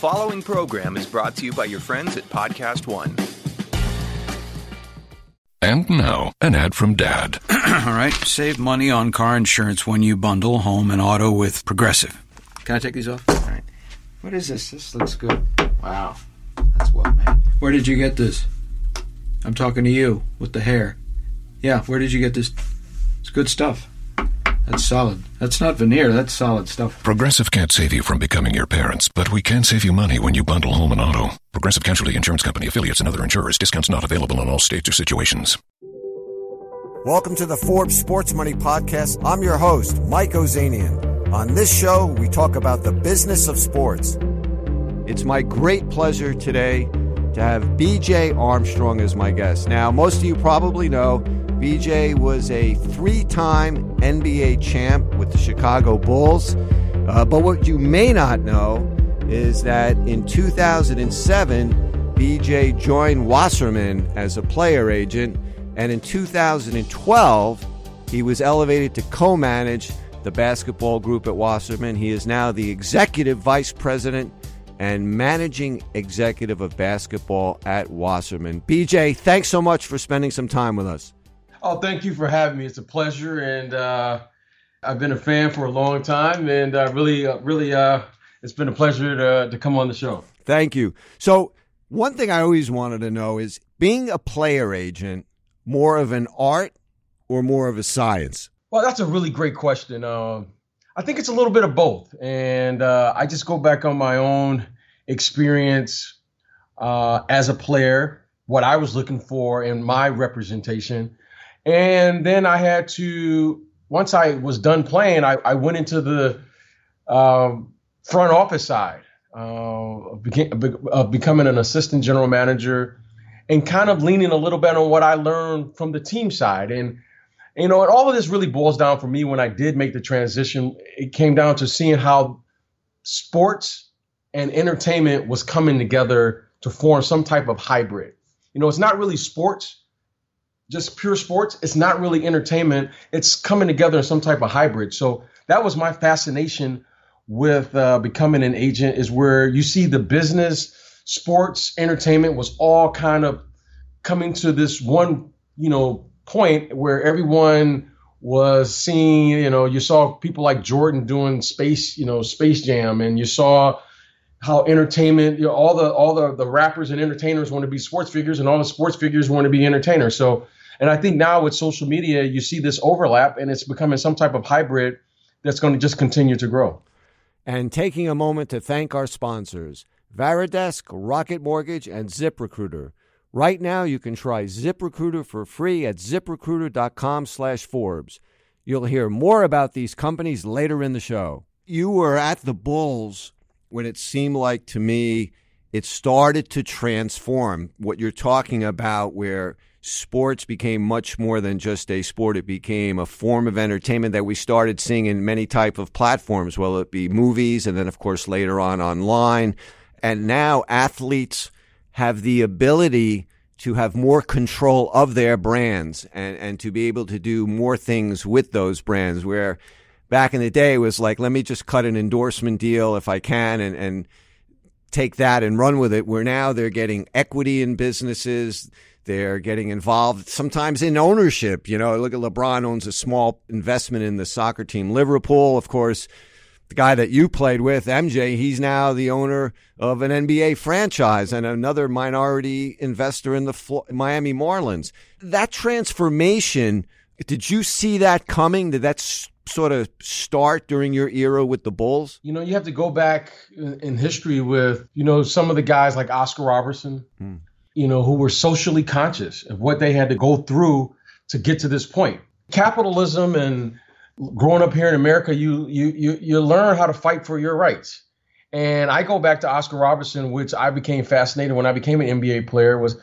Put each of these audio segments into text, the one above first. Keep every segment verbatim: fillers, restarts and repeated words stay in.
following program is brought to you by your friends at Podcast One. And now, an ad from Dad. All right. Save money on car insurance when you bundle home and auto with Progressive. Can I take these off? All right. What is this? This looks good. Wow. That's well made. Where did you get this? I'm talking to you with the hair. Yeah, where did you get this? It's good stuff. That's solid. That's not veneer. That's solid stuff. Progressive can't save you from becoming your parents, but we can save you money when you bundle home and auto. Progressive Casualty Insurance Company, affiliates, and other insurers. Discounts not available in all states or situations. Welcome to the Forbes Sports Money Podcast. I'm your host, Mike Ozanian. On this show, we talk about the business of sports. It's my great pleasure today to have B J Armstrong as my guest. Now, most of you probably know B J was a three-time N B A champ with the Chicago Bulls. Uh, but what you may not know is that in two thousand seven, B J joined Wasserman as a player agent. And in two thousand twelve, he was elevated to co-manage the basketball group at Wasserman. He is now the executive vice president and managing executive of basketball at Wasserman. B J, thanks so much for spending some time with us. Oh, thank you for having me. It's a pleasure, and uh, I've been a fan for a long time, and uh, really, uh, really, uh, it's been a pleasure to to come on the show. Thank you. So one thing I always wanted to know is, being a player agent, more of an art or more of a science? Well, that's a really great question. Uh, I think it's a little bit of both, and uh, I just go back on my own experience uh, as a player, what I was looking for in my representation. And then I had to, once I was done playing, I, I went into the uh, front office side uh, of, beca- of becoming an assistant general manager and kind of leaning a little bit on what I learned from the team side. And, you know, and all of this really boils down for me when I did make the transition. It came down to seeing how sports and entertainment was coming together to form some type of hybrid. You know, it's not really sports. Just pure sports. It's not really entertainment. It's coming together in some type of hybrid. So that was my fascination with uh, becoming an agent, is where you see the business, sports, entertainment was all kind of coming to this one, you know, point where everyone was seeing, you know, you saw people like Jordan doing space, you know, Space Jam, and you saw how entertainment, you know, all the all the, the rappers and entertainers want to be sports figures, and all the sports figures want to be entertainers. So And I think now with social media, you see this overlap, and it's becoming some type of hybrid that's going to just continue to grow. And taking a moment to thank our sponsors, Varidesk, Rocket Mortgage, and ZipRecruiter. Right now, you can try ZipRecruiter for free at ZipRecruiter.com slash Forbes. You'll hear more about these companies later in the show. You were at the Bulls when it seemed like to me it started to transform what you're talking about, where sports became much more than just a sport. It became a form of entertainment that we started seeing in many type of platforms, whether it be movies and then, of course, later on online. And now athletes have the ability to have more control of their brands and, and to be able to do more things with those brands, where back in the day it was like, let me just cut an endorsement deal if I can and, and take that and run with it, where now they're getting equity in businesses. They're getting involved sometimes in ownership. You know, look at LeBron owns a small investment in the soccer team Liverpool. Of course, the guy that you played with, M J, he's now the owner of an N B A franchise and another minority investor in the Miami Marlins. That transformation, did you see that coming? Did that sort of start during your era with the Bulls? You know, you have to go back in history with, you know, some of the guys like Oscar Robertson. Hmm. You know, who were socially conscious of what they had to go through to get to this point. Capitalism and growing up here in America, you you you you learn how to fight for your rights. And I go back to Oscar Robertson, which I became fascinated when I became an N B A player, was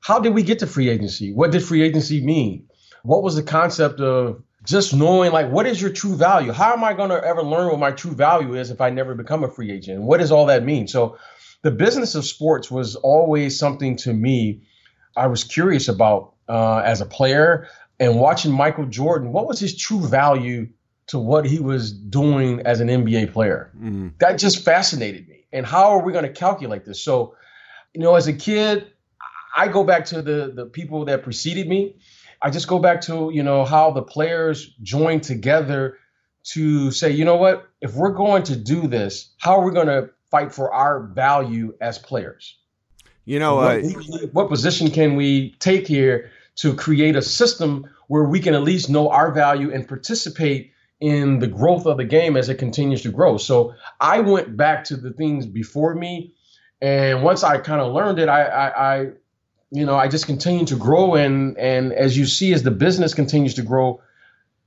how did we get to free agency? What did free agency mean? What was the concept of just knowing, like, what is your true value? How am I going to ever learn what my true value is if I never become a free agent? What does all that mean? So the business of sports was always something to me I was curious about uh, as a player, and watching Michael Jordan, what was his true value to what he was doing as an N B A player? Mm. That just fascinated me. and how are we going to calculate this? So, you know, as a kid, I go back to the the people that preceded me. I just go back to, you know, how the players joined together to say, you know what, if we're going to do this, how are we going to fight for our value as players? You know, what, uh, what position can we take here to create a system where we can at least know our value and participate in the growth of the game as it continues to grow? So I went back to the things before me. And once I kind of learned it, I, I, I, you know, I just continued to grow. And, and as you see, as the business continues to grow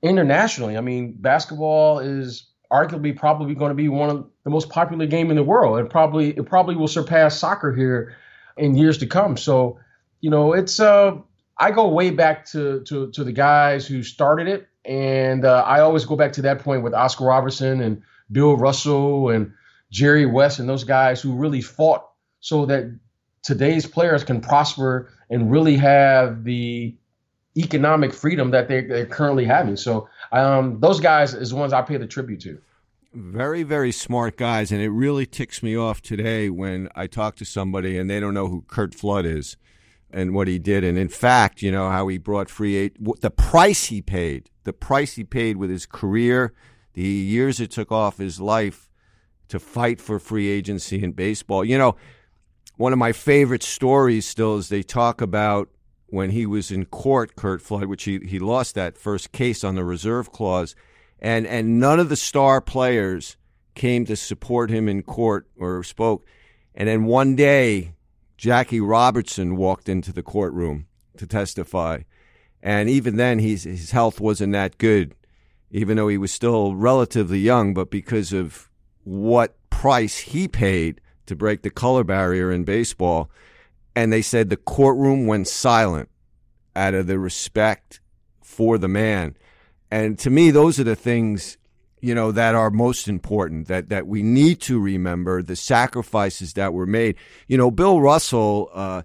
internationally, I mean, basketball is arguably probably going to be one of the most popular game in the world. It probably, it probably will surpass soccer here in years to come. So, you know, it's, uh, I go way back to, to, to the guys who started it. And uh, I always go back to that point with Oscar Robertson and Bill Russell and Jerry West and those guys who really fought so that today's players can prosper and really have the economic freedom that they're, they're currently having. So um, those guys is the ones I pay the tribute to. Very, very smart guys. And it really ticks me off today when I talk to somebody and they don't know who Curt Flood is and what he did. And in fact, you know, how he brought free aid, the price he paid, the price he paid with his career, the years it took off his life to fight for free agency in baseball. You know, one of my favorite stories still is they talk about when he was in court, Curt Flood, which he, he lost that first case on the reserve clause, and, and none of the star players came to support him in court or spoke. And then one day, Jackie Robinson walked into the courtroom to testify. And even then, he's, his health wasn't that good, even though he was still relatively young, but because of what price he paid to break the color barrier in baseball. And they said the courtroom went silent out of the respect for the man. And to me, those are the things, you know, that are most important, that, that we need to remember, the sacrifices that were made. You know, Bill Russell, uh,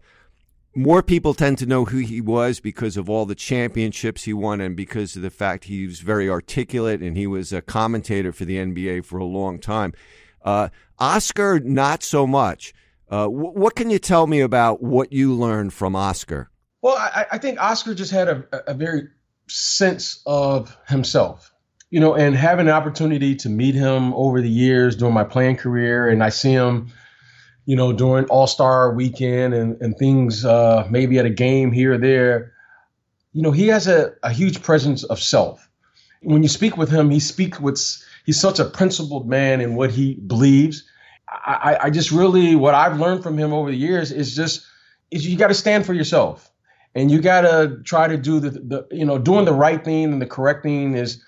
more people tend to know who he was because of all the championships he won and because of the fact he was very articulate and he was a commentator for the N B A for a long time. Uh, Oscar, not so much. Uh, wh- what can you tell me about what you learned from Oscar? Well, I, I think Oscar just had a, a very sense of himself, you know, and having an opportunity to meet him over the years during my playing career. And I see him, you know, during All-Star weekend and, and things, uh, maybe at a game here or there. You know, he has a, a huge presence of self. When you speak with him, he speaks with, he's such a principled man in what he believes. I, I just really, what I've learned from him over the years is just, is you got to stand for yourself and you got to try to do the, the, you know, doing the right thing and the correct thing is,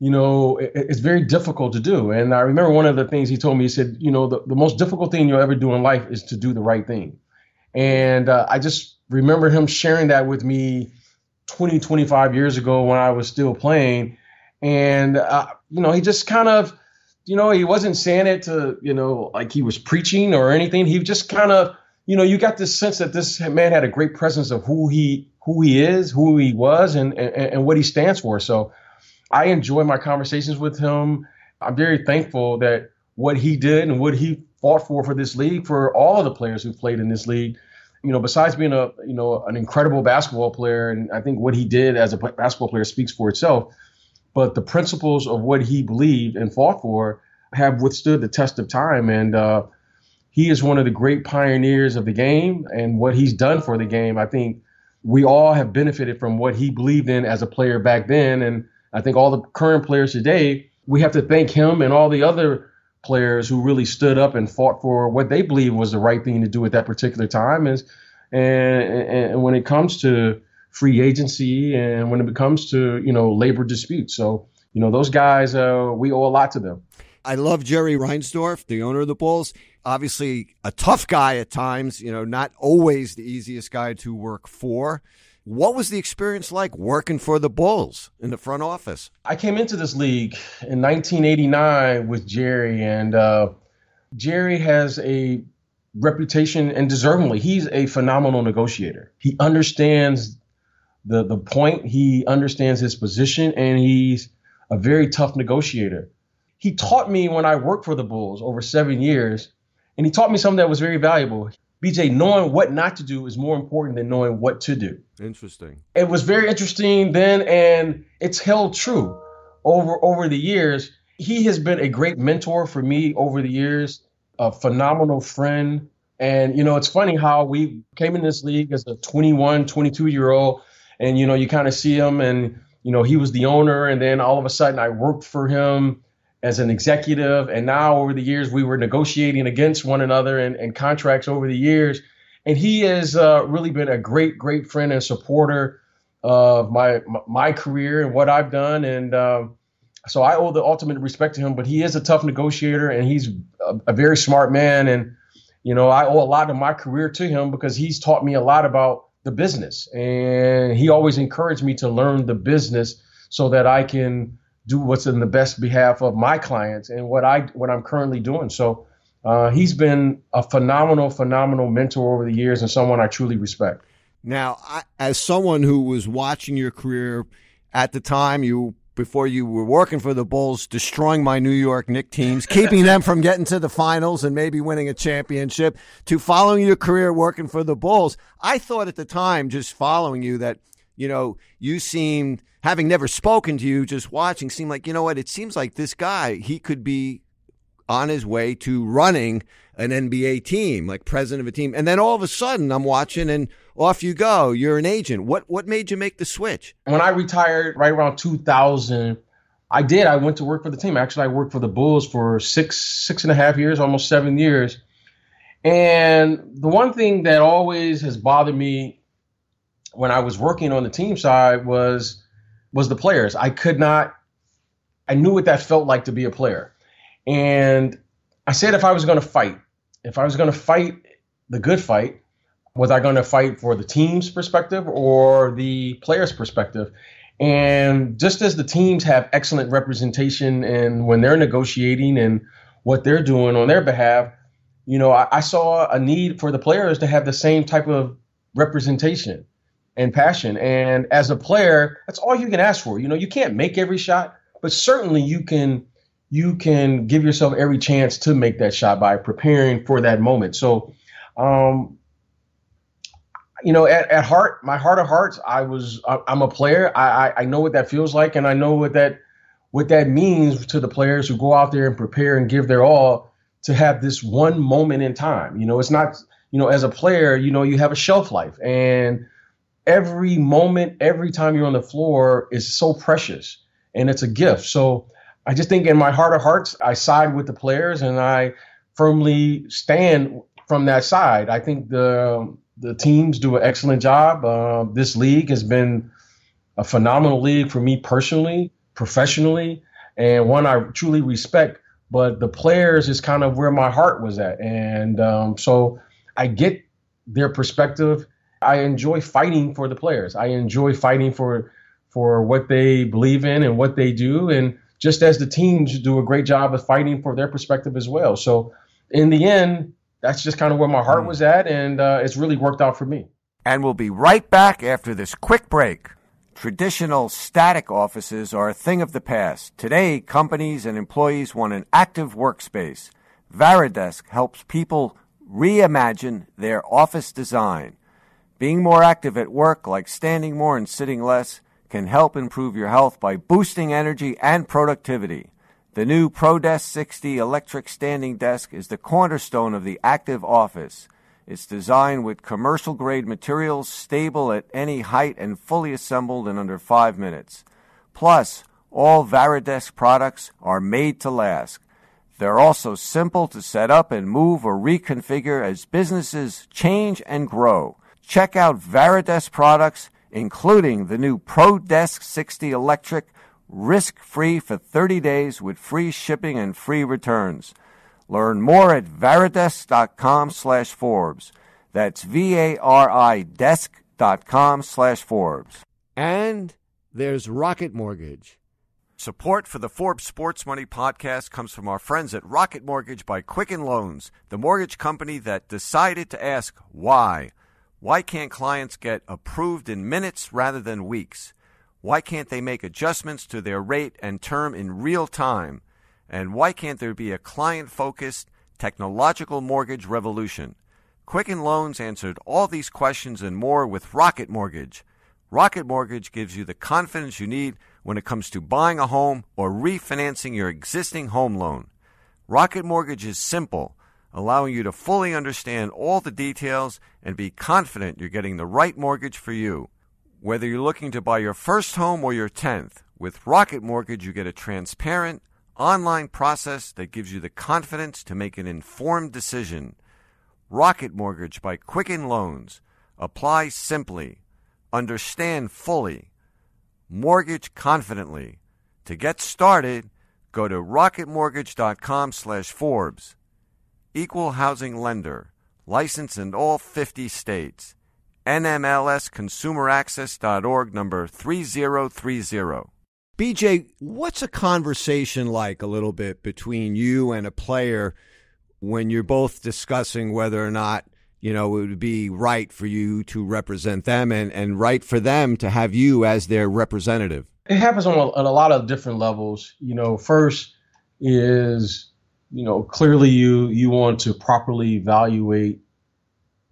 you know, it, it's very difficult to do. And I remember one of the things he told me, he said, you know, the, the most difficult thing you'll ever do in life is to do the right thing. And uh, I just remember him sharing that with me twenty, twenty-five years ago when I was still playing. And, uh, you know, he just kind of, you know, he wasn't saying it to, you know, like he was preaching or anything. He just kind of, you know, you got this sense that this man had a great presence of who he who he is, who he was and, and, and what he stands for. So I enjoy my conversations with him. I'm very thankful that what he did and what he fought for for this league, for all of the players who played in this league, you know, besides being a, you know, an incredible basketball player. And I think what he did as a basketball player speaks for itself. But the principles of what he believed and fought for have withstood the test of time. And uh, he is one of the great pioneers of the game and what he's done for the game. I think we all have benefited from what he believed in as a player back then. And I think all the current players today, we have to thank him and all the other players who really stood up and fought for what they believe was the right thing to do at that particular time. Is, and, and when it comes to free agency and when it comes to, you know, labor disputes. So, you know, those guys, uh, we owe a lot to them. I love Jerry Reinsdorf, the owner of the Bulls. Obviously a tough guy at times, you know, not always the easiest guy to work for. What was the experience like working for the Bulls in the front office? I came into this league in nineteen eighty-nine with Jerry, and uh, Jerry has a reputation, and deservingly, he's a phenomenal negotiator. He understands The the point, he understands his position, and he's a very tough negotiator. He taught me when I worked for the Bulls over seven years And he taught me something that was very valuable. B J, knowing what not to do is more important than knowing what to do. Interesting. It was very interesting then, and it's held true over over the years. He has been a great mentor for me over the years, a phenomenal friend. And, you know, it's funny how we came in this league as a twenty-one, twenty-two-year-old, and, you know, you kind of see him and, you know, he was the owner. And then all of a sudden I worked for him as an executive. And now over the years, we were negotiating against one another and, and contracts over the years. And he has uh, really been a great, great friend and supporter of my my career and what I've done. And um, so I owe the ultimate respect to him. But he is a tough negotiator and he's a, a very smart man. And, you know, I owe a lot of my career to him because he's taught me a lot about the business. And he always encouraged me to learn the business so that I can do what's in the best behalf of my clients and what I what I'm currently doing. So uh, he's been a phenomenal, phenomenal mentor over the years and someone I truly respect. Now, I, as someone who was watching your career at the time, you before you were working for the Bulls, destroying my New York Knicks teams, keeping them from getting to the finals and maybe winning a championship, to following your career working for the Bulls, I thought at the time, just following you, that you know, you seemed, having never spoken to you, just watching, seemed like, you know what, it seems like this guy, he could be on his way to running an N B A team, like president of a team. And then all of a sudden I'm watching and off you go. You're an agent. What what made you make the switch? When I retired right around two thousand, I did. I went to work for the team. Actually, I worked for the Bulls for six, six and a half years, almost seven years. And the one thing that always has bothered me when I was working on the team side was was the players. I could not, I knew what that felt like to be a player. And I said, if I was going to fight, if I was going to fight the good fight, was I going to fight for the team's perspective or the player's perspective? And just as the teams have excellent representation and when they're negotiating and what they're doing on their behalf, you know, I, I saw a need for the players to have the same type of representation and passion. And as a player, that's all you can ask for. You know, you can't make every shot, but certainly you can you can give yourself every chance to make that shot by preparing for that moment. So, um, you know, at, at heart, my heart of hearts, I was I, I'm a player. I, I I know what that feels like, and I know what that what that means to the players who go out there and prepare and give their all to have this one moment in time. You know, it's not, you know, as a player, you know, you have a shelf life, and every moment, every time you're on the floor is so precious and it's a gift. So I just think in my heart of hearts, I side with the players and I firmly stand from that side. I think the the teams do an excellent job. Uh, this league has been a phenomenal league for me personally, professionally, and one I truly respect. But the players is kind of where my heart was at. And um, so I get their perspective. I enjoy fighting for the players. I enjoy fighting for for what they believe in and what they do. And just as the teams do a great job of fighting for their perspective as well. So in the end, that's just kind of where my heart was at. And uh, it's really worked out for me. And we'll be right back after this quick break. Traditional static offices are a thing of the past. Today, companies and employees want an active workspace. Varidesk helps people reimagine their office design. Being more active at work, like standing more and sitting less, can help improve your health by boosting energy and productivity. The new ProDesk sixty electric standing desk is the cornerstone of the active office. It's designed with commercial-grade materials, stable at any height, and fully assembled in under five minutes. Plus, all Varidesk products are made to last. They're also simple to set up and move or reconfigure as businesses change and grow. Check out Varidesk products, including the new ProDesk sixty Electric, risk-free for thirty days with free shipping and free returns. Learn more at varidesk.com slash Forbes. That's V-A-R-I-Desk.com slash Forbes. And there's Rocket Mortgage. Support for the Forbes Sports Money Podcast comes from our friends at Rocket Mortgage by Quicken Loans, the mortgage company that decided to ask why. Why can't clients get approved in minutes rather than weeks? Why can't they make adjustments to their rate and term in real time? And why can't there be a client-focused, technological mortgage revolution. Quicken Loans answered all these questions and more with Rocket Mortgage. Rocket Mortgage gives you the confidence you need when it comes to buying a home or refinancing your existing home loan. Rocket Mortgage is simple, allowing you to fully understand all the details and be confident you're getting the right mortgage for you. Whether you're looking to buy your first home or your tenth, with Rocket Mortgage you get a transparent, online process that gives you the confidence to make an informed decision. Rocket Mortgage by Quicken Loans. Apply simply. Understand fully. Mortgage confidently. To get started, go to rocketmortgage.com slash Forbes. Equal housing lender. Licensed in all fifty states. N M L S consumer access dot org number three zero three zero. B J, what's a conversation like a little bit between you and a player when you're both discussing whether or not, you know, it would be right for you to represent them and, and right for them to have you as their representative? It happens on a, on a lot of different levels. You know, first is, you know, clearly you you want to properly evaluate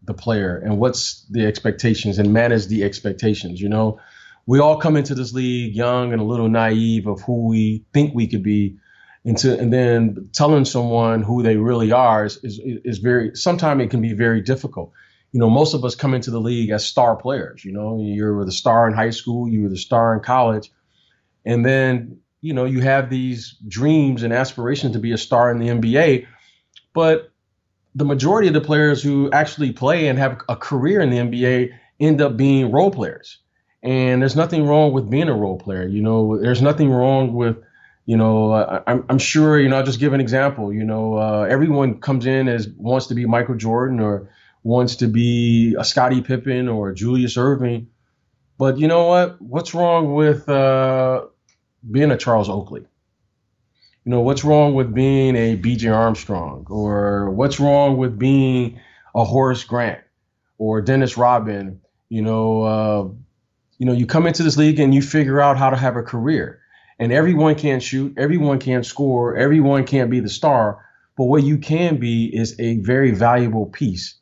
the player and what's the expectations and manage the expectations, you know. We all come into this league young and a little naive of who we think we could be. And, to, and then telling someone who they really are is, is, is very, sometimes it can be very difficult. You know, most of us come into the league as star players. You know, you were the star in high school, you were the star in college. And then, you know, you have these dreams and aspirations to be a star in the N B A. But the majority of the players who actually play and have a career in the N B A end up being role players. And there's nothing wrong with being a role player. You know, there's nothing wrong with, you know, uh, I'm, I'm sure, you know, I'll just give an example. You know, uh, everyone comes in as wants to be Michael Jordan or wants to be a Scottie Pippen or Julius Irving. But you know what? What's wrong with uh, being a Charles Oakley? You know, what's wrong with being a B J Armstrong, or what's wrong with being a Horace Grant or Dennis Rodman? You know, uh, You know, you come into this league and you figure out how to have a career, and everyone can't shoot. Everyone can't score. Everyone can't be the star. But what you can be is a very valuable piece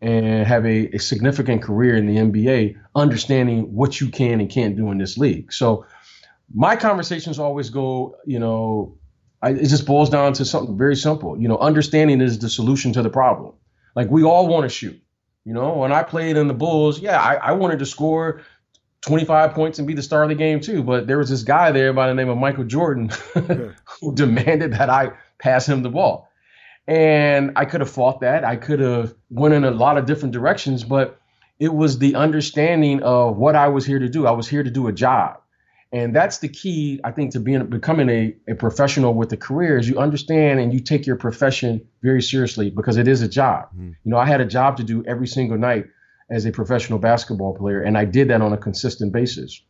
and have a, a significant career in the N B A, understanding what you can and can't do in this league. So my conversations always go, you know, I, it just boils down to something very simple. You know, understanding is the solution to the problem. Like, we all want to shoot. You know, when I played in the Bulls, yeah, I, I wanted to score twenty-five points and be the star of the game too. But there was this guy there by the name of Michael Jordan who demanded that I pass him the ball. And I could have fought that. I could have went in a lot of different directions, but it was the understanding of what I was here to do. I was here to do a job. And that's the key, I think, to being becoming a, a professional with a career is you understand and you take your profession very seriously, because it is a job. Mm-hmm. You know, I had a job to do every single night as a professional basketball player, and I did that on a consistent basis.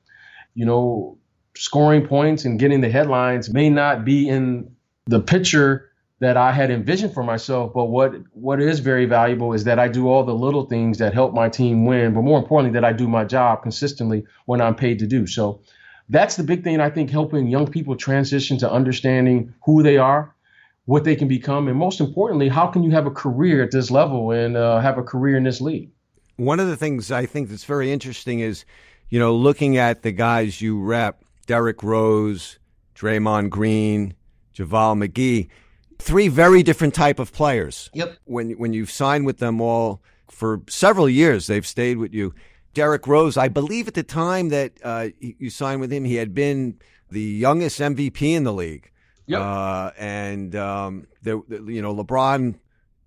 You know, scoring points and getting the headlines may not be in the picture that I had envisioned for myself, but what what is very valuable is that I do all the little things that help my team win, but more importantly, that I do my job consistently when I'm paid to do. So that's the big thing, I think, helping young people transition to understanding who they are, what they can become, and most importantly, how can you have a career at this level and uh, have a career in this league? One of the things I think that's very interesting is, you know, looking at the guys you rep, Derrick Rose, Draymond Green, JaVale McGee, three very different type of players. Yep. When when you've signed with them all for several years, they've stayed with you. Derrick Rose, I believe at the time that uh, you signed with him, he had been the youngest M V P in the league. Yep. Uh, and, um, there, you know, LeBron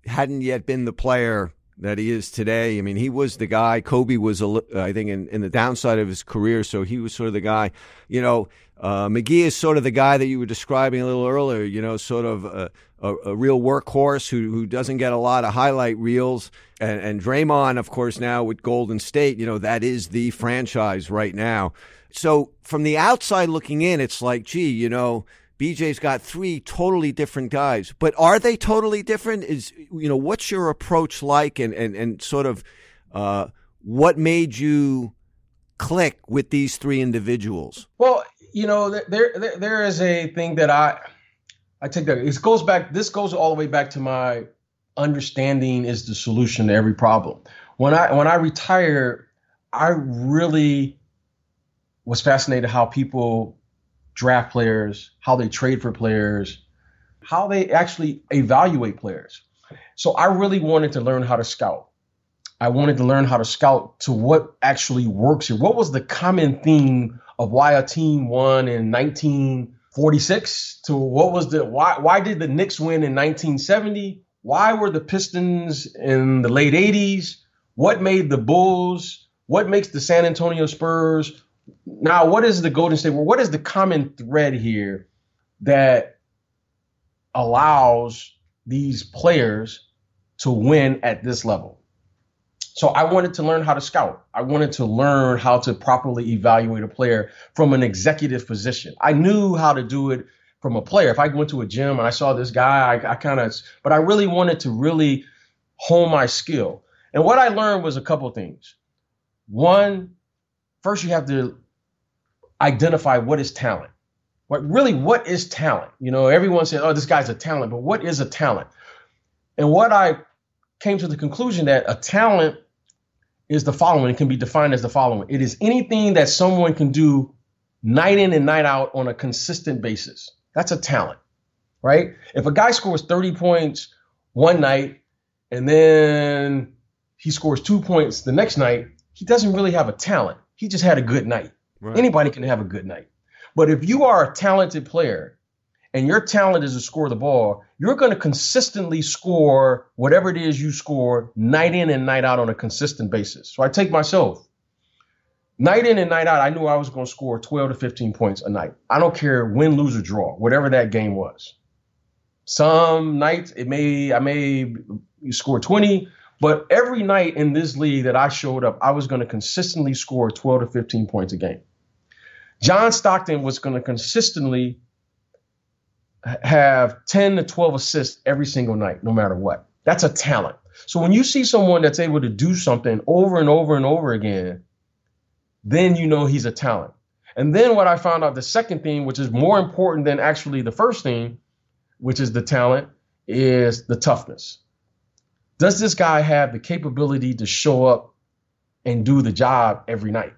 hadn't yet been the player that he is today. I mean, he was the guy. Kobe was, I think, in, in the downside of his career, so he was sort of the guy. You know, uh, McGee is sort of the guy that you were describing a little earlier, you know, sort of a, a, a real workhorse who who doesn't get a lot of highlight reels. And, and Draymond, of course, now with Golden State, you know, that is the franchise right now. So from the outside looking in, it's like, gee, you know, B J's got three totally different guys, but are they totally different? Is, you know, what's your approach like, and, and, and sort of uh, what made you click with these three individuals? Well, you know, there, there, there is a thing that I, I take that. It goes back. This goes all the way back to my understanding is the solution to every problem. When I when I retire, I really was fascinated how people draft players, how they trade for players, how they actually evaluate players. So I really wanted to learn how to scout. I wanted to learn how to scout to what actually works here. What was the common theme of why a team won in nineteen forty-six to what was the why? Why did the Knicks win in nineteen seventy? Why were the Pistons in the late eighties? What made the Bulls? What makes the San Antonio Spurs? Now, what is the Golden State? What is the common thread here that allows these players to win at this level? So I wanted to learn how to scout. I wanted to learn how to properly evaluate a player from an executive position. I knew how to do it from a player. If I went to a gym and I saw this guy, I, I kind of, but I really wanted to really hone my skill. And what I learned was a couple things. One, first you have to identify what is talent. What really, what is talent? You know, everyone says, oh, this guy's a talent, but what is a talent? And what I came to the conclusion that a talent is the following. It can be defined as the following. It is anything that someone can do night in and night out on a consistent basis. That's a talent, right? If a guy scores thirty points one night and then he scores two points the next night, he doesn't really have a talent. He just had a good night. Right. Anybody can have a good night. But if you are a talented player and your talent is to score the ball, you're going to consistently score whatever it is you score night in and night out on a consistent basis. So I take myself. Night in and night out, I knew I was going to score twelve to fifteen points a night. I don't care win, lose, or draw, whatever that game was. Some nights it may I may score twenty, but every night in this league that I showed up, I was going to consistently score twelve to fifteen points a game. John Stockton was going to consistently have ten to twelve assists every single night, no matter what. That's a talent. So when you see someone that's able to do something over and over and over again, then you know he's a talent. And then what I found out, the second thing, which is more important than actually the first thing, which is the talent, is the toughness. Does this guy have the capability to show up and do the job every night?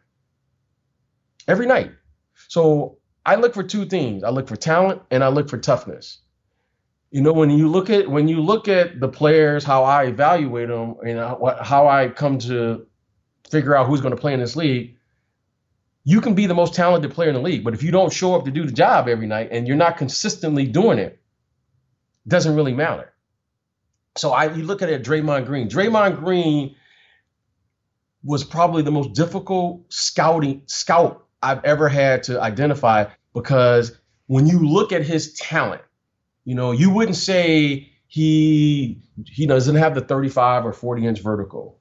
Every night. So I look for two things. I look for talent and I look for toughness. You know, when you look at when you look at the players, how I evaluate them and how I come to figure out who's going to play in this league, you can be the most talented player in the league. But if you don't show up to do the job every night and you're not consistently doing it, it doesn't really matter. So I you look at it, Draymond Green. Draymond Green was probably the most difficult scouting scout I've ever had to identify, because when you look at his talent, you know, you wouldn't say he he doesn't have the thirty-five or forty inch vertical.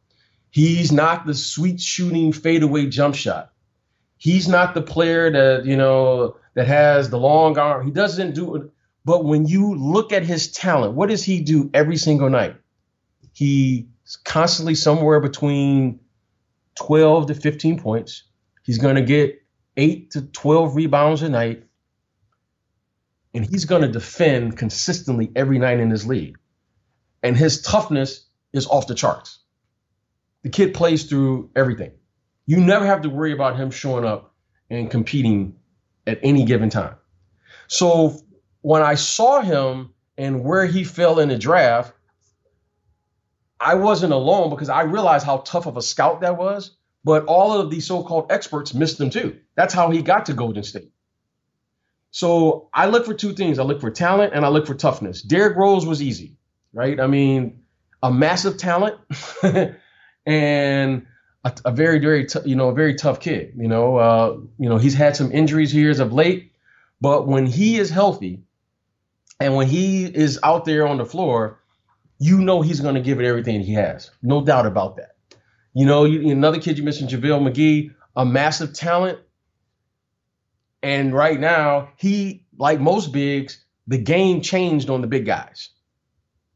He's not the sweet shooting fadeaway jump shot. He's not the player that, you know, that has the long arm. He doesn't do it. But when you look at his talent, what does he do every single night? He's constantly somewhere between twelve to fifteen points. He's going to get eight to twelve rebounds a night. And he's going to defend consistently every night in this league. And his toughness is off the charts. The kid plays through everything. You never have to worry about him showing up and competing at any given time. So when I saw him and where he fell in the draft, I wasn't alone, because I realized how tough of a scout that was. But all of these so-called experts missed him too. That's how he got to Golden State. So I look for two things. I look for talent and I look for toughness. Derrick Rose was easy, right? I mean, a massive talent and a, a very, very, t- you know, a very tough kid. You know, uh, you know, he's had some injuries here as of late, but when he is healthy, and when he is out there on the floor, you know he's going to give it everything he has. No doubt about that. You know, you, another kid you mentioned, JaVale McGee, a massive talent. And right now, he, like most bigs, the game changed on the big guys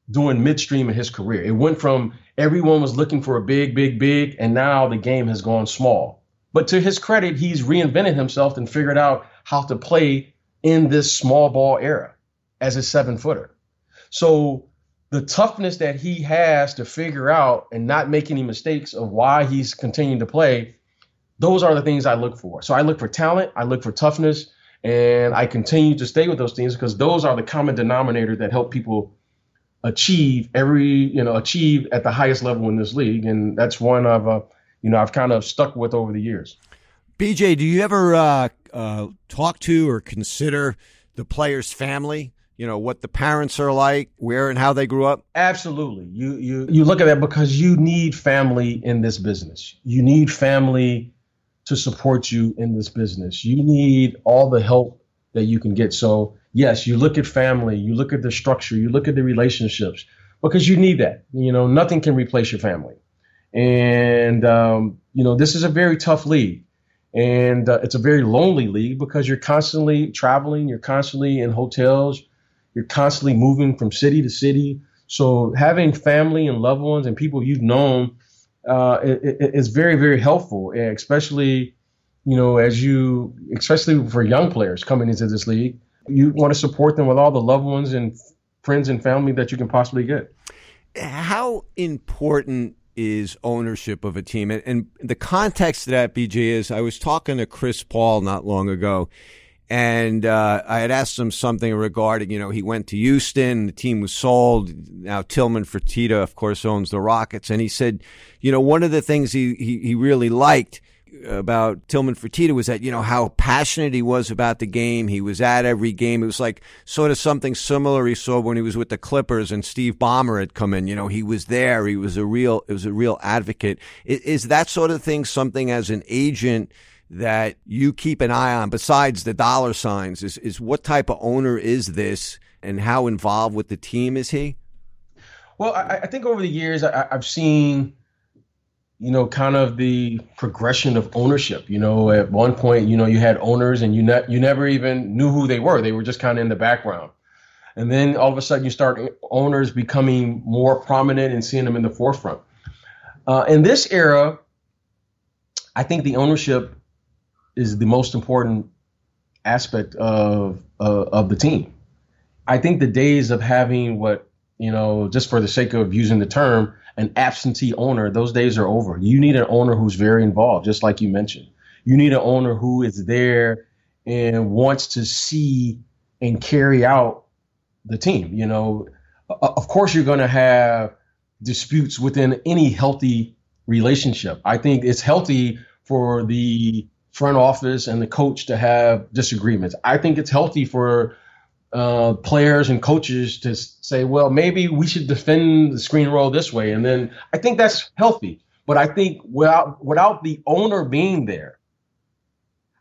during midstream in his career. It went from everyone was looking for a big, big, big, and now the game has gone small. But to his credit, he's reinvented himself and figured out how to play in this small ball era. as a seven footer. So the toughness that he has to figure out and not make any mistakes of why he's continuing to play, those are the things I look for. So I look for talent, I look for toughness, and I continue to stay with those things because those are the common denominator that help people achieve every, you know, achieve at the highest level in this league. And that's one I've, uh, you know, I've kind of stuck with over the years. B J, do you ever uh, uh, talk to or consider the player's family? You know, what the parents are like, where and how they grew up? Absolutely. You you you look at that because you need family in this business. You need family to support you in this business. You need all the help that you can get. So, yes, you look at family, you look at the structure, you look at the relationships because you need that. You know, nothing can replace your family. And, um, you know, this is a very tough league. And uh, it's a very lonely league because you're constantly traveling, you're constantly in hotels, you're constantly moving from city to city. So having family and loved ones and people you've known uh, is very, very helpful, especially, you know, as you, especially for young players coming into this league, you want to support them with all the loved ones and friends and family that you can possibly get. How important is ownership of a team? And the context to that, B J, is I was talking to Chris Paul not long ago. And uh, I had asked him something regarding, you know, he went to Houston, the team was sold. Now Tillman Fertitta, of course, owns the Rockets. And he said, you know, one of the things he, he, he really liked about Tillman Fertitta was that, you know, how passionate he was about the game. He was at every game. It was like sort of something similar he saw when he was with the Clippers and Steve Ballmer had come in. You know, he was there. He was a real, it was a real advocate. Is, is that sort of thing something as an agent that you keep an eye on besides the dollar signs? Is, is what type of owner is this and how involved with the team is he? Well, I, I think over the years I, I've seen, you know, kind of the progression of ownership. You know, at one point, you know, you had owners and you, ne- you never even knew who they were. They were just kind of in the background. And then all of a sudden you start owners becoming more prominent and seeing them in the forefront. Uh, in this era, I think the ownership is the most important aspect of, of of the team. I think the days of having what, you know, just for the sake of using the term, an absentee owner, those days are over. You need an owner who's very involved, just like you mentioned. You need an owner who is there and wants to see and carry out the team. You know, of course you're going to have disputes within any healthy relationship. I think it's healthy for the front office and the coach to have disagreements. I think it's healthy for uh, players and coaches to say, well, maybe we should defend the screen roll this way. And then I think that's healthy. But I think without without the owner being there,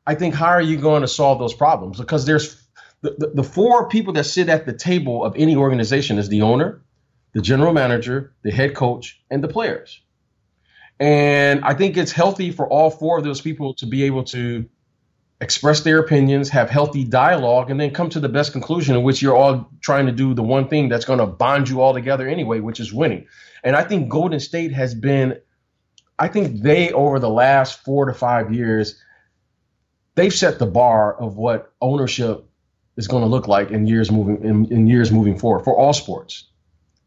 I think how are you going to solve those problems? Because there's the, the, the four people that sit at the table of any organization is the owner, the general manager, the head coach, and the players. And I think it's healthy for all four of those people to be able to express their opinions, have healthy dialogue, and then come to the best conclusion in which you're all trying to do the one thing that's going to bond you all together anyway, which is winning. And I think Golden State has been, I think they, over the last four to five years, they've set the bar of what ownership is going to look like in years moving in, in years moving forward for all sports.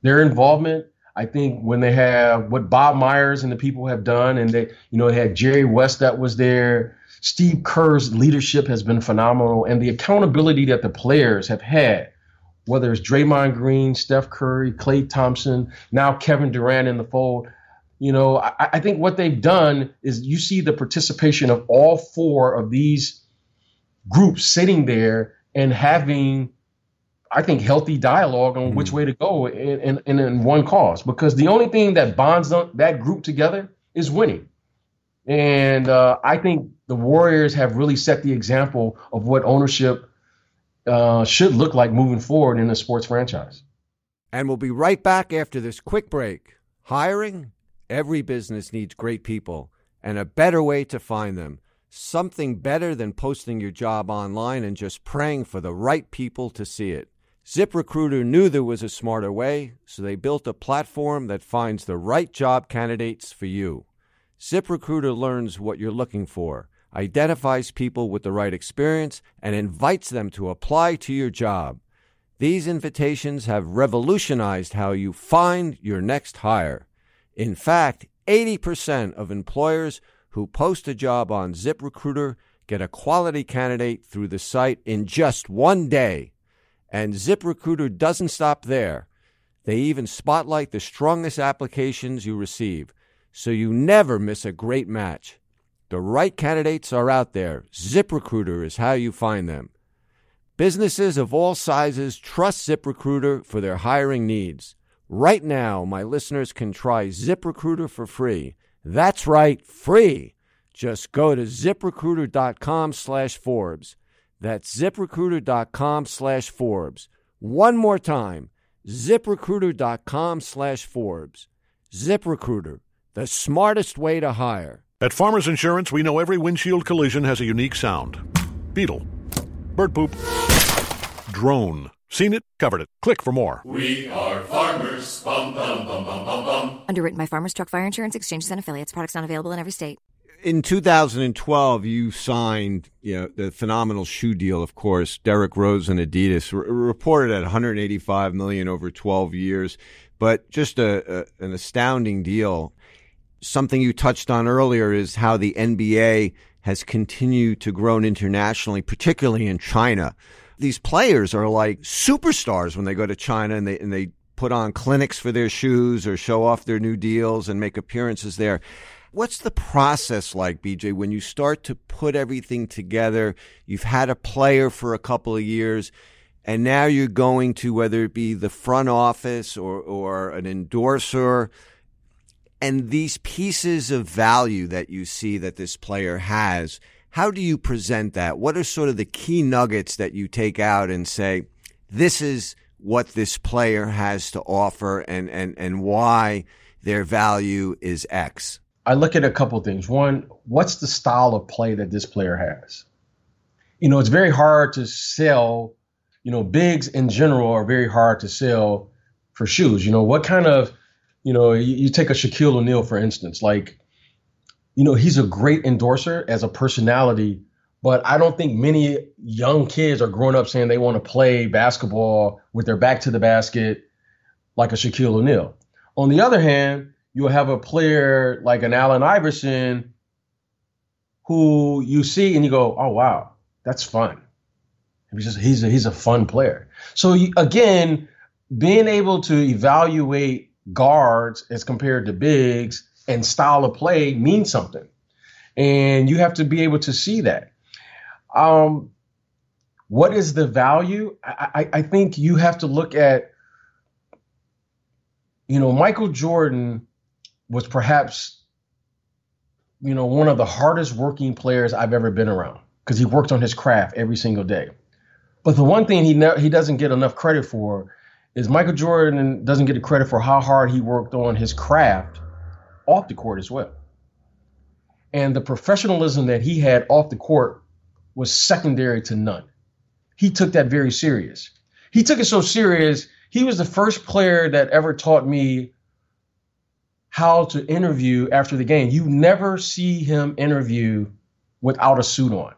Their involvement, I think when they have what Bob Myers and the people have done, and they, you know, they had Jerry West that was there. Steve Kerr's leadership has been phenomenal. And the accountability that the players have had, whether it's Draymond Green, Steph Curry, Klay Thompson, now Kevin Durant in the fold, you know, I, I think what they've done is you see the participation of all four of these groups sitting there and having, I think, healthy dialogue on which way to go in, in, in, in one cause, because the only thing that bonds that group together is winning. And uh, I think the Warriors have really set the example of what ownership uh, should look like moving forward in a sports franchise. And we'll be right back after this quick break. Hiring? Every business needs great people and a better way to find them. Something better than posting your job online and just praying for the right people to see it. ZipRecruiter knew there was a smarter way, so they built a platform that finds the right job candidates for you. ZipRecruiter learns what you're looking for, identifies people with the right experience, and invites them to apply to your job. These invitations have revolutionized how you find your next hire. In fact, eighty percent of employers who post a job on ZipRecruiter get a quality candidate through the site in just one day. And ZipRecruiter doesn't stop there. They even spotlight the strongest applications you receive, so you never miss a great match. The right candidates are out there. ZipRecruiter is how you find them. Businesses of all sizes trust ZipRecruiter for their hiring needs. Right now, my listeners can try ZipRecruiter for free. That's right, free. Just go to ZipRecruiter.com slash Forbes. That's ZipRecruiter.com slash Forbes. One more time, ZipRecruiter.com slash Forbes. ZipRecruiter, the smartest way to hire. At Farmers Insurance, we know every windshield collision has a unique sound. Beetle. Bird poop. Drone. Seen it, covered it. Click for more. We are farmers. Bum, bum, bum, bum, bum, bum. Underwritten by Farmers Truck Fire Insurance Exchanges and Affiliates. Products not available in every state. In two thousand twelve, you signed, you know, the phenomenal shoe deal, of course, Derrick Rose and Adidas, re- reported at one hundred eighty-five million dollars over twelve years, but just a, a, an astounding deal. Something you touched on earlier is how the N B A has continued to grow internationally, particularly in China. These players are like superstars when they go to China and they and they put on clinics for their shoes or show off their new deals and make appearances there. What's the process like, B J, when you start to put everything together? You've had a player for a couple of years, and now you're going to, whether it be the front office or, or an endorser, and these pieces of value that you see that this player has, how do you present that? What are sort of the key nuggets that you take out and say, this is what this player has to offer and, and, and why their value is X? I look at a couple of things. One, what's the style of play that this player has? You know, it's very hard to sell, you know, bigs in general are very hard to sell for shoes. You know, what kind of You know, you, you take a Shaquille O'Neal, for instance, like, you know, he's a great endorser as a personality, but I don't think many young kids are growing up saying they want to play basketball with their back to the basket like a Shaquille O'Neal. On the other hand, you'll have a player like an Allen Iverson who you see and you go, oh, wow, that's fun. He's just, he's a, he's a fun player. So, you, again, being able to evaluate guards as compared to bigs and style of play means something. And you have to be able to see that. Um, what is the value? I, I think you have to look at, you know, Michael Jordan was perhaps, you know, one of the hardest working players I've ever been around because he worked on his craft every single day. But the one thing he ne- he doesn't get enough credit for is Michael Jordan doesn't get the credit for how hard he worked on his craft off the court as well. And the professionalism that he had off the court was secondary to none. He took that very serious. He took it so serious, he was the first player that ever taught me how to interview after the game. You never see him interview without a suit on.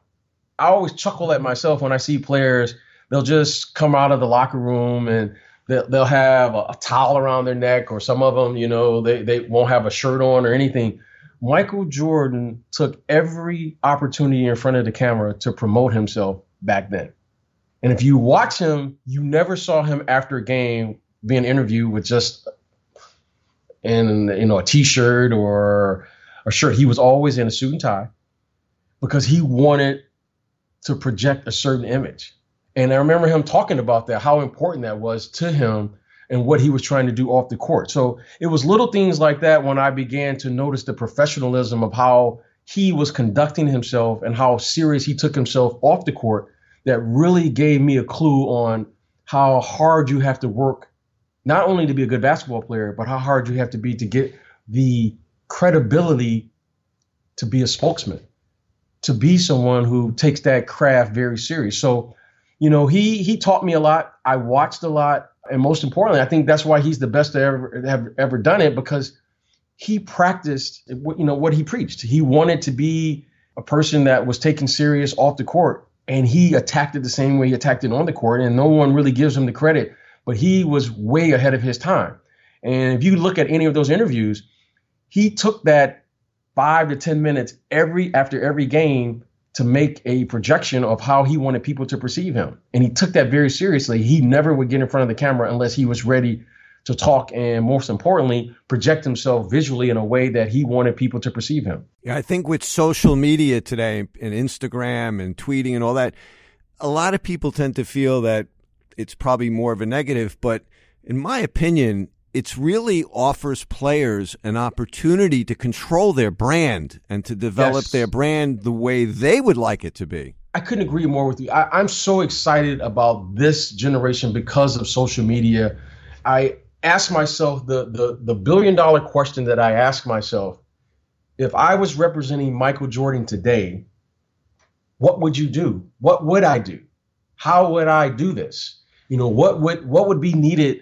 I always chuckle at myself when I see players, they'll just come out of the locker room and they'll have a towel around their neck, or some of them, you know, they, they won't have a shirt on or anything. Michael Jordan took every opportunity in front of the camera to promote himself back then. And if you watch him, you never saw him after a game being interviewed with just in, you know, a T-shirt or a shirt. He was always in a suit and tie because he wanted to project a certain image. And I remember him talking about that, how important that was to him and what he was trying to do off the court. So it was little things like that when I began to notice the professionalism of how he was conducting himself and how serious he took himself off the court that really gave me a clue on how hard you have to work, not only to be a good basketball player, but how hard you have to be to get the credibility to be a spokesman, to be someone who takes that craft very serious. So You know, he he taught me a lot. I watched a lot. And most importantly, I think that's why he's the best to ever have ever done it, because he practiced, you know, what he preached. He wanted to be a person that was taken serious off the court and he attacked it the same way he attacked it on the court, and no one really gives him the credit, but he was way ahead of his time. And if you look at any of those interviews, he took that five to ten minutes every after every game to make a projection of how he wanted people to perceive him. And he took that very seriously. He never would get in front of the camera unless he was ready to talk and, most importantly, project himself visually in a way that he wanted people to perceive him. Yeah, I think with social media today and Instagram and tweeting and all that, a lot of people tend to feel that it's probably more of a negative. But in my opinion, it really offers players an opportunity to control their brand and to develop yes. their brand the way they would like it to be. I couldn't agree more with you. I, I'm so excited about this generation because of social media. I ask myself the, the, the billion dollar question that I ask myself: if I was representing Michael Jordan today, what would you do? What would I do? How would I do this? You know, what would, what would be needed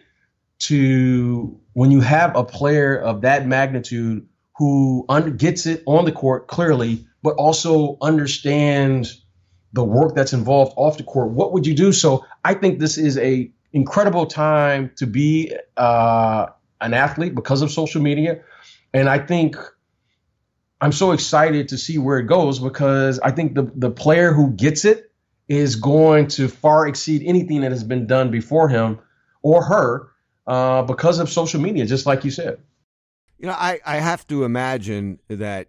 to, when you have a player of that magnitude who under, gets it on the court clearly, but also understands the work that's involved off the court, what would you do? So I think this is a incredible time to be uh, an athlete because of social media. And I think I'm so excited to see where it goes, because I think the, the player who gets it is going to far exceed anything that has been done before him or her uh, because of social media, just like you said. You know, I, I have to imagine that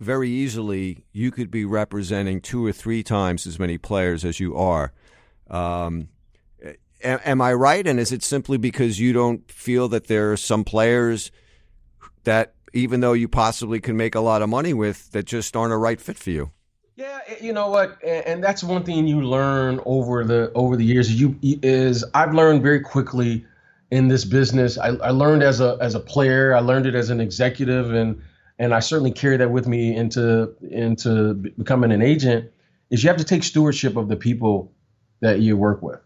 very easily you could be representing two or three times as many players as you are. Um Am I right? And is it simply because you don't feel that there are some players that, even though you possibly can make a lot of money with, that just aren't a right fit for you? Yeah, you know what? And that's one thing you learn over the over the years. You is I've learned very quickly in this business. I, I learned as a as a player. I learned it as an executive, and and I certainly carry that with me into into becoming an agent. Is you have to take stewardship of the people that you work with.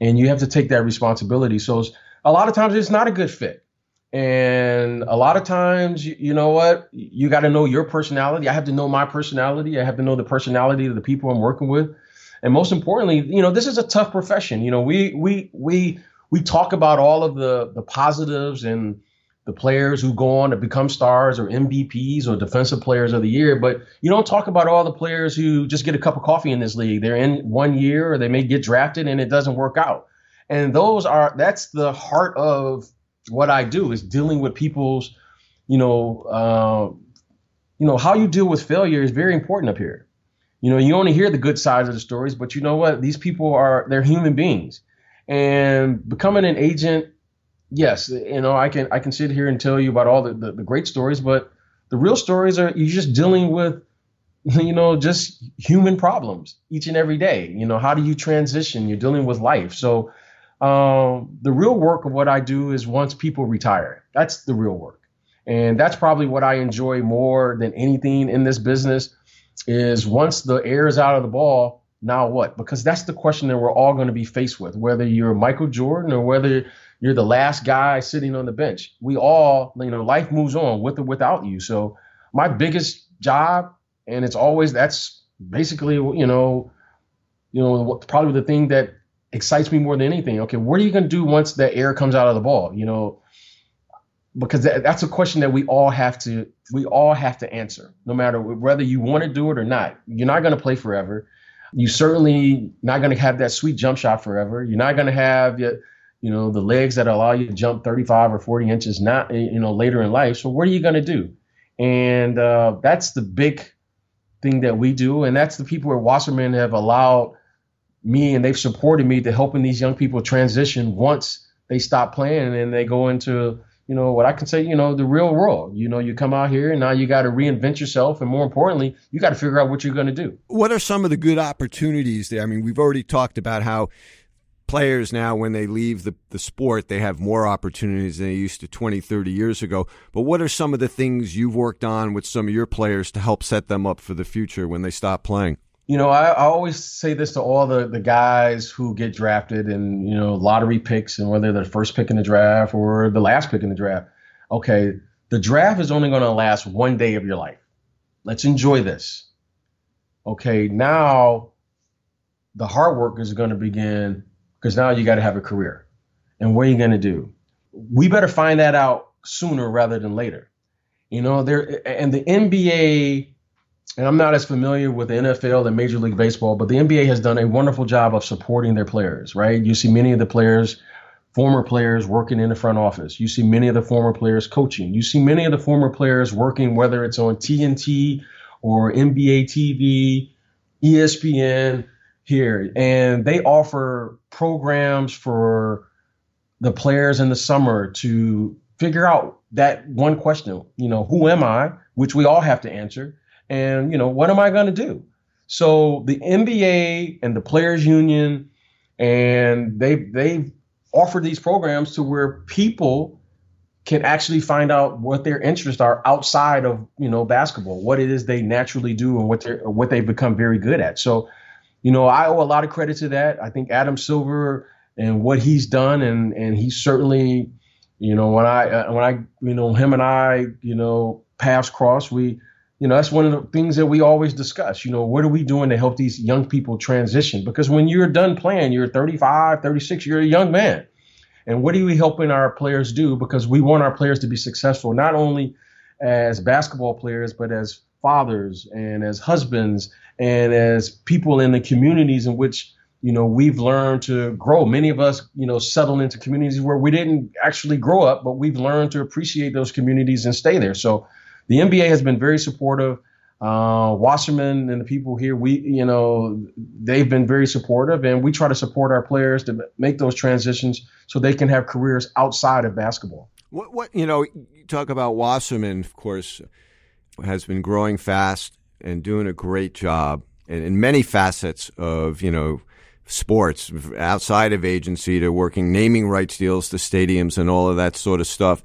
And you have to take that responsibility. So a lot of times it's not a good fit. And a lot of times, you, you know what? You got to know your personality. I have to know my personality. I have to know the personality of the people I'm working with. And most importantly, you know, this is a tough profession. You know, we we we we talk about all of the, the positives and the players who go on to become stars or M V Ps or defensive players of the year, but you don't talk about all the players who just get a cup of coffee in this league. They're in one year or they may get drafted and it doesn't work out. And those are, that's the heart of what I do, is dealing with people's, you know, uh, you know, how you deal with failure is very important up here. You know, you only hear the good sides of the stories, but you know what? These people are, they're human beings. And becoming an agent, yes, you know, I can I can sit here and tell you about all the, the, the great stories, but the real stories are you're just dealing with, you know, just human problems each and every day. You know, how do you transition? You're dealing with life. So um, the real work of what I do is once people retire. That's the real work. And that's probably what I enjoy more than anything in this business, is once the air is out of the ball, now what? Because that's the question that we're all going to be faced with, whether you're Michael Jordan or whether you're the last guy sitting on the bench. We all, you know, life moves on with or without you. So my biggest job, and it's always, that's basically, you know, you know, probably the thing that excites me more than anything. Okay, what are you going to do once that air comes out of the ball? You know, because that, that's a question that we all have to, we all have to answer, no matter whether you want to do it or not. You're not going to play forever. You're certainly not going to have that sweet jump shot forever. You're not going to have, you know, the legs that allow you to jump thirty-five or forty inches, not, you know, later in life. So what are you going to do? And uh, that's the big thing that we do. And that's the people at Wasserman have allowed me, and they've supported me to helping these young people transition once they stop playing and they go into, you know, what I can say, you know, the real world. You know, you come out here and now you got to reinvent yourself. And more importantly, you got to figure out what you're going to do. What are some of the good opportunities there? I mean, we've already talked about how players now, when they leave the, the sport, they have more opportunities than they used to twenty, thirty years ago. But what are some of the things you've worked on with some of your players to help set them up for the future when they stop playing? You know, I, I always say this to all the, the guys who get drafted and, you know, lottery picks, and whether they're the first pick in the draft or the last pick in the draft. Okay, the draft is only going to last one day of your life. Let's enjoy this. Okay, now the hard work is going to begin, because now you got to have a career. And what are you going to do? We better find that out sooner rather than later. You know, there and the N B A, and I'm not as familiar with the N F L and Major League Baseball, but the N B A has done a wonderful job of supporting their players, right? You see many of the players, former players working in the front office. You see many of the former players coaching. You see many of the former players working, whether it's on T N T or N B A T V, E S P N here. And they offer programs for the players in the summer to figure out that one question, you know, who am I, which we all have to answer. And, you know, what am I going to do? So the N B A and the players union, and they they've offered these programs to where people can actually find out what their interests are outside of, you know, basketball, what it is they naturally do and what they're what they've become very good at. So, you know, I owe a lot of credit to that. I think Adam Silver and what he's done, and and he certainly, you know, when I uh, when I, you know, him and I, you know, paths crossed, we. You know, that's one of the things that we always discuss. You know, what are we doing to help these young people transition? Because when you're done playing, you're thirty-five, thirty-six, you're a young man. And what are we helping our players do? Because we want our players to be successful, not only as basketball players, but as fathers and as husbands and as people in the communities in which, you know, we've learned to grow. Many of us, you know, settled into communities where we didn't actually grow up, but we've learned to appreciate those communities and stay there. So the N B A has been very supportive. Uh, Wasserman and the people here, we, you know, they've been very supportive, and we try to support our players to make those transitions so they can have careers outside of basketball. What, what you know, you talk about Wasserman, of course, has been growing fast and doing a great job in, in many facets of, you know, sports, outside of agency to working, naming rights deals to stadiums and all of that sort of stuff.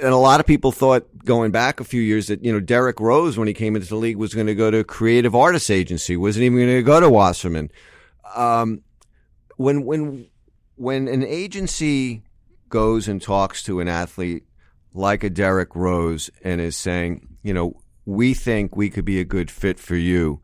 And a lot of people thought going back a few years that, you know, Derrick Rose, when he came into the league, was going to go to a creative artist agency, wasn't even going to go to Wasserman. Um, when when when an agency goes and talks to an athlete like a Derrick Rose and is saying, you know, we think we could be a good fit for you,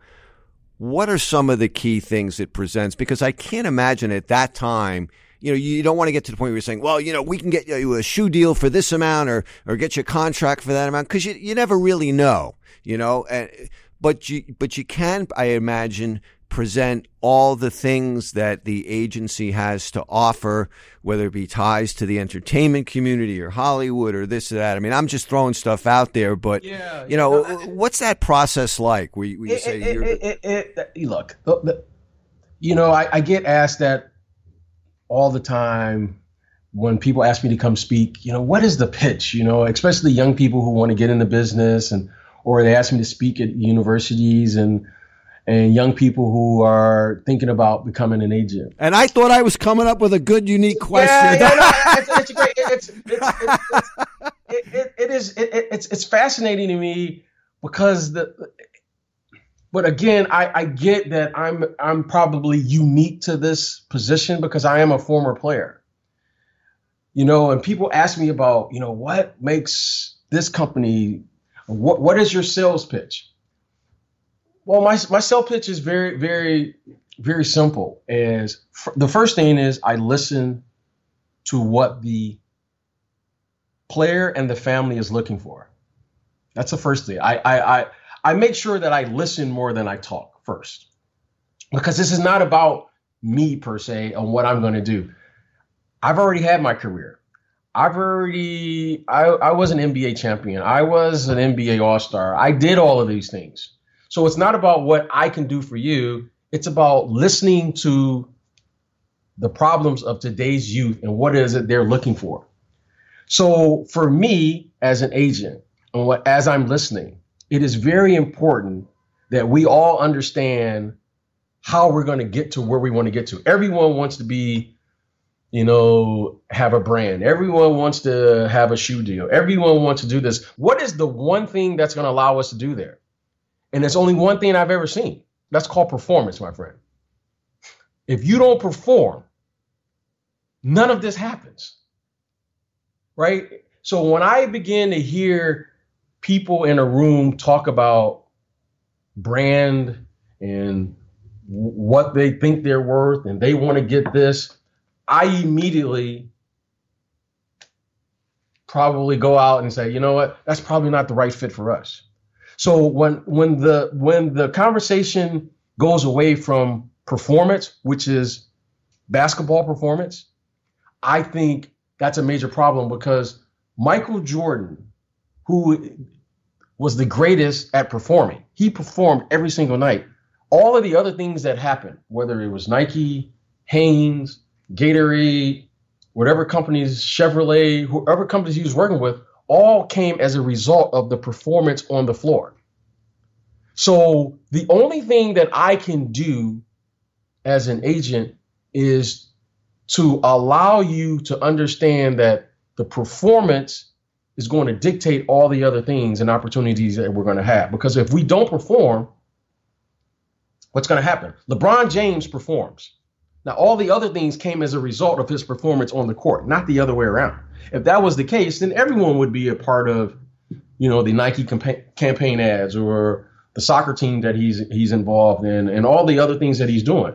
what are some of the key things it presents? Because I can't imagine at that time, you know, you don't want to get to the point where you're saying, well, you know, we can get you a shoe deal for this amount or or get you a contract for that amount, because you, you never really know, you know. And, but you but you can, I imagine, present all the things that the agency has to offer, whether it be ties to the entertainment community or Hollywood or this or that. I mean, I'm just throwing stuff out there, but, yeah, you know, you know I, what's that process like? Where you, where you it, say, it, you're, it, it, it, look, you know, I, I get asked that all the time when people ask me to come speak, you know, what is the pitch, you know, especially young people who want to get into business, and or they ask me to speak at universities and and young people who are thinking about becoming an agent. And I thought I was coming up with a good, unique question. Yeah, yeah, no, it's, it's great. It's, it's, it's, it's, it, it, it is, it, it's, it's fascinating to me because the, But again, I, I get that I'm I'm probably unique to this position because I am a former player. You know, and people ask me about, you know, what makes this company, what what is your sales pitch? Well, my my sales pitch is very, very, very simple. Is f- the first thing is I listen to what the player and the family is looking for. That's the first thing. I I I I make sure that I listen more than I talk first, because this is not about me per se on what I'm going to do. I've already had my career. I've already, I, I was an N B A champion. I was an N B A all-star. I did all of these things. So it's not about what I can do for you. It's about listening to the problems of today's youth and what is it they're looking for. So for me as an agent, and what, as I'm listening, it is very important that we all understand how we're going to get to where we want to get to. Everyone wants to be, you know, have a brand. Everyone wants to have a shoe deal. Everyone wants to do this. What is the one thing that's going to allow us to do there? And there's only one thing I've ever seen. That's called performance, my friend. If you don't perform, none of this happens. Right? So when I begin to hear people in a room talk about brand and what they think they're worth and they want to get this, I immediately probably go out and say, you know what, that's probably not the right fit for us. So when when the when the conversation goes away from performance, which is basketball performance, I think that's a major problem, because Michael Jordan, who was the greatest at performing, he performed every single night. All of the other things that happened, whether it was Nike, Hanes, Gatorade, whatever companies, Chevrolet, whoever companies he was working with, all came as a result of the performance on the floor. So the only thing that I can do as an agent is to allow you to understand that the performance is going to dictate all the other things and opportunities that we're going to have. Because if we don't perform, what's going to happen? LeBron James performs. Now, all the other things came as a result of his performance on the court, not the other way around. If that was the case, then everyone would be a part of, you know, the Nike campa- campaign ads or the soccer team that he's he's involved in and all the other things that he's doing.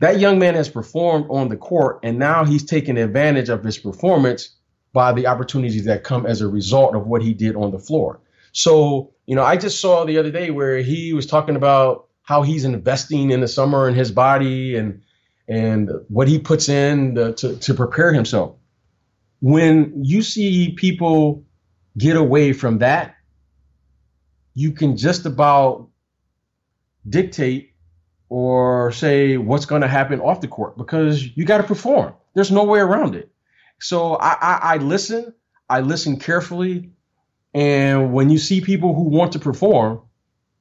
That young man has performed on the court, and now he's taking advantage of his performance by the opportunities that come as a result of what he did on the floor. So, you know, I just saw the other day where he was talking about how he's investing in the summer in his body and and what he puts in the, to, to prepare himself. When you see people get away from that, you can just about dictate or say what's going to happen off the court, because you got to perform. There's no way around it. So I, I, I listen, I listen carefully. And when you see people who want to perform,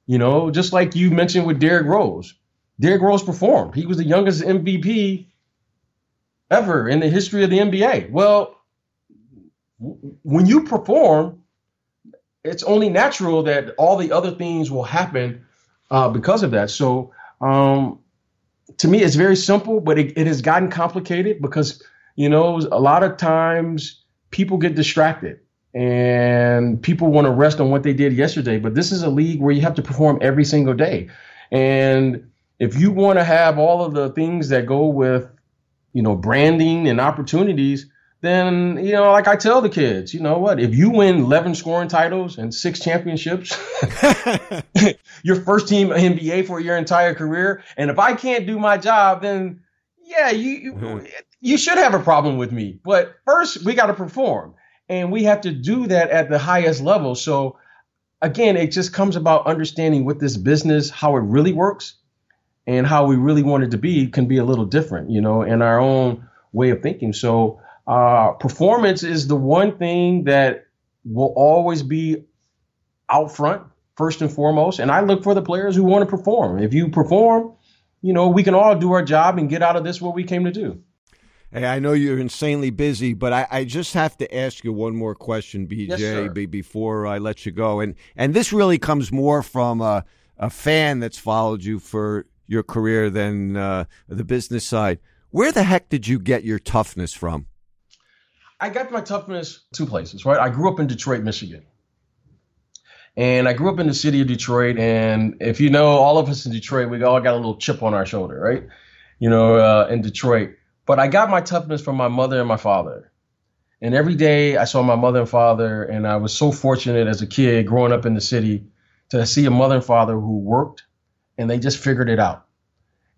you know, just like you mentioned with Derrick Rose, Derrick Rose performed. He was the youngest M V P ever in the history of the N B A. Well, w- when you perform, it's only natural that all the other things will happen uh, because of that. So um, to me, it's very simple, but it, it has gotten complicated because, you know, a lot of times people get distracted. And people want to rest on what they did yesterday. But this is a league where you have to perform every single day. And if you want to have all of the things that go with, you know, branding and opportunities, then, you know, like I tell the kids, you know what? If you win eleven scoring titles and six championships, your first team N B A for your entire career, and if I can't do my job, then, yeah, you mm-hmm. you should have a problem with me. But first, we got to perform. And we have to do that at the highest level. So, again, it just comes about understanding what this business, how it really works and how we really want it to be can be a little different, you know, in our own way of thinking. So uh, performance is the one thing that will always be out front, first and foremost. And I look for the players who want to perform. If you perform, you know, we can all do our job and get out of this what we came to do. Hey, I know you're insanely busy, but I, I just have to ask you one more question, B J, yes, b- before I let you go. And and this really comes more from a, a fan that's followed you for your career than uh, the business side. Where the heck did you get your toughness from? I got my toughness two places, right? I grew up in Detroit, Michigan. And I grew up in the city of Detroit. And if you know, all of us in Detroit, we all got a little chip on our shoulder, right? You know, uh, in Detroit. But I got my toughness from my mother and my father. And every day I saw my mother and father, and I was so fortunate as a kid growing up in the city to see a mother and father who worked, and they just figured it out.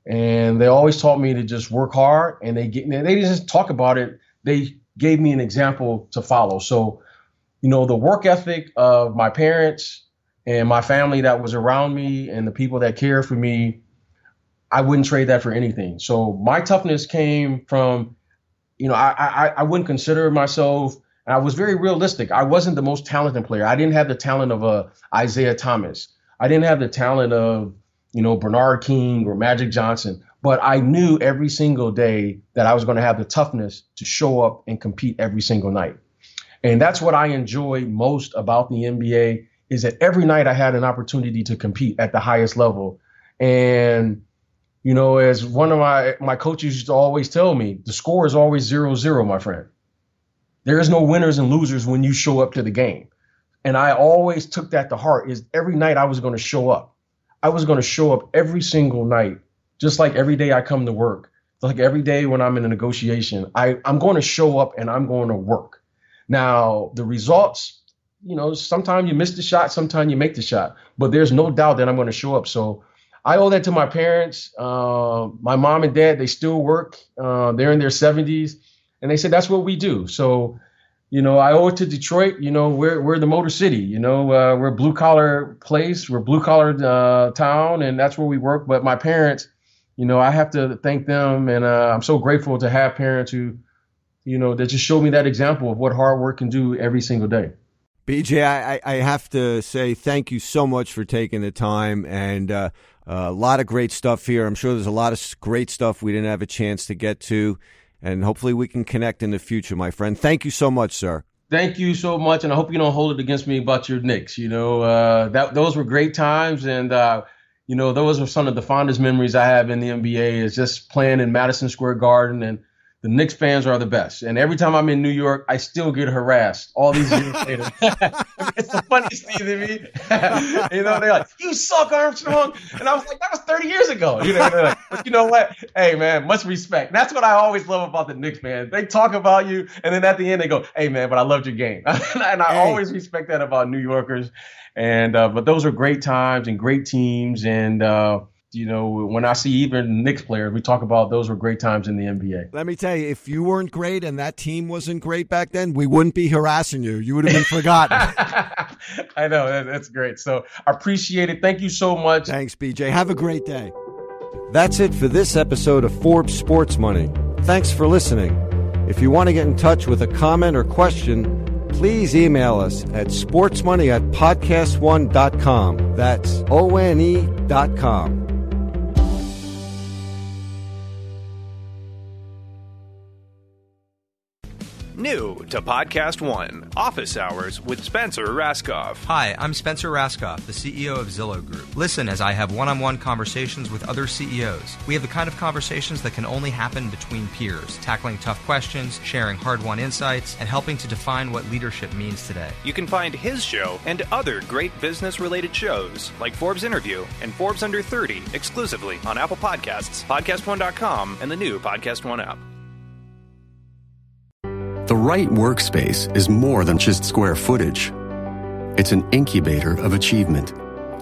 And they always taught me to just work hard, and they get, they didn't just talk about it. They gave me an example to follow. So, you know, the work ethic of my parents and my family that was around me and the people that cared for me, I wouldn't trade that for anything. So my toughness came from, you know, I I, I wouldn't consider myself, and I was very realistic. I wasn't the most talented player. I didn't have the talent of a Isaiah Thomas. I didn't have the talent of, you know, Bernard King or Magic Johnson. But I knew every single day that I was going to have the toughness to show up and compete every single night. And that's what I enjoy most about the N B A, is that every night I had an opportunity to compete at the highest level. And you know, as one of my, my coaches used to always tell me, the score is always zero, zero, my friend. There is no winners and losers when you show up to the game. And I always took that to heart, is every night I was going to show up. I was going to show up every single night, just like every day I come to work, like every day when I'm in a negotiation, I, I'm going to show up and I'm going to work. Now, the results, you know, sometimes you miss the shot, sometimes you make the shot, but there's no doubt that I'm going to show up. So I owe that to my parents. Uh, my mom and dad, they still work. Uh, they're in their seventies. And they said, that's what we do. So, you know, I owe it to Detroit. You know, we're we're the Motor City. You know, uh, we're a blue collar place. We're a blue collar uh, town. And that's where we work. But my parents, you know, I have to thank them. And uh, I'm so grateful to have parents who, you know, that just showed me that example of what hard work can do every single day. B J, I, I have to say thank you so much for taking the time, and uh, a lot of great stuff here. I'm sure there's a lot of great stuff we didn't have a chance to get to, and hopefully we can connect in the future, my friend. Thank you so much, sir. Thank you so much, and I hope you don't hold it against me about your Knicks. You know, uh, that those were great times, and uh, you know, those were some of the fondest memories I have in the N B A is just playing in Madison Square Garden, and the Knicks fans are the best. And every time I'm in New York, I still get harassed all these years later. It's the funniest thing to me. You know, they're like, you suck, Armstrong. And I was like, that was thirty years ago. You know, like, but you know what? Hey, man, much respect. That's what I always love about the Knicks, man. They talk about you, and then at the end they go, hey, man, but I loved your game. And I hey. always respect that about New Yorkers. And uh, but those are great times and great teams. And uh you know, when I see even Knicks players, we talk about those were great times in the N B A. Let me tell you, if you weren't great and that team wasn't great back then, we wouldn't be harassing you. You would have been forgotten. I know. That's great. So I appreciate it. Thank you so much. Thanks, B J. Have a great day. That's it for this episode of Forbes Sports Money. Thanks for listening. If you want to get in touch with a comment or question, please email us at sportsmoney at podcast one dot com. That's O N E dot com. New to Podcast One, Office Hours with Spencer Rascoff. Hi, I'm Spencer Rascoff, the C E O of Zillow Group. Listen as I have one-on-one conversations with other C E Os. We have the kind of conversations that can only happen between peers, tackling tough questions, sharing hard-won insights, and helping to define what leadership means today. You can find his show and other great business-related shows like Forbes Interview and Forbes Under thirty exclusively on Apple Podcasts, podcast one dot com, and the new Podcast One app. The right workspace is more than just square footage. It's an incubator of achievement,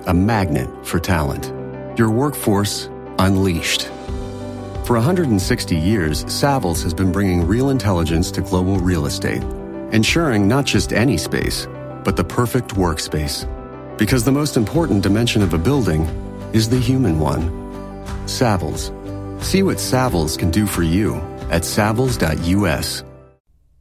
a magnet for talent. Your workforce unleashed. For one hundred sixty years, Savills has been bringing real intelligence to global real estate, ensuring not just any space, but the perfect workspace. Because the most important dimension of a building is the human one. Savills. See what Savills can do for you at savills dot U S.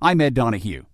I'm Ed Donahue.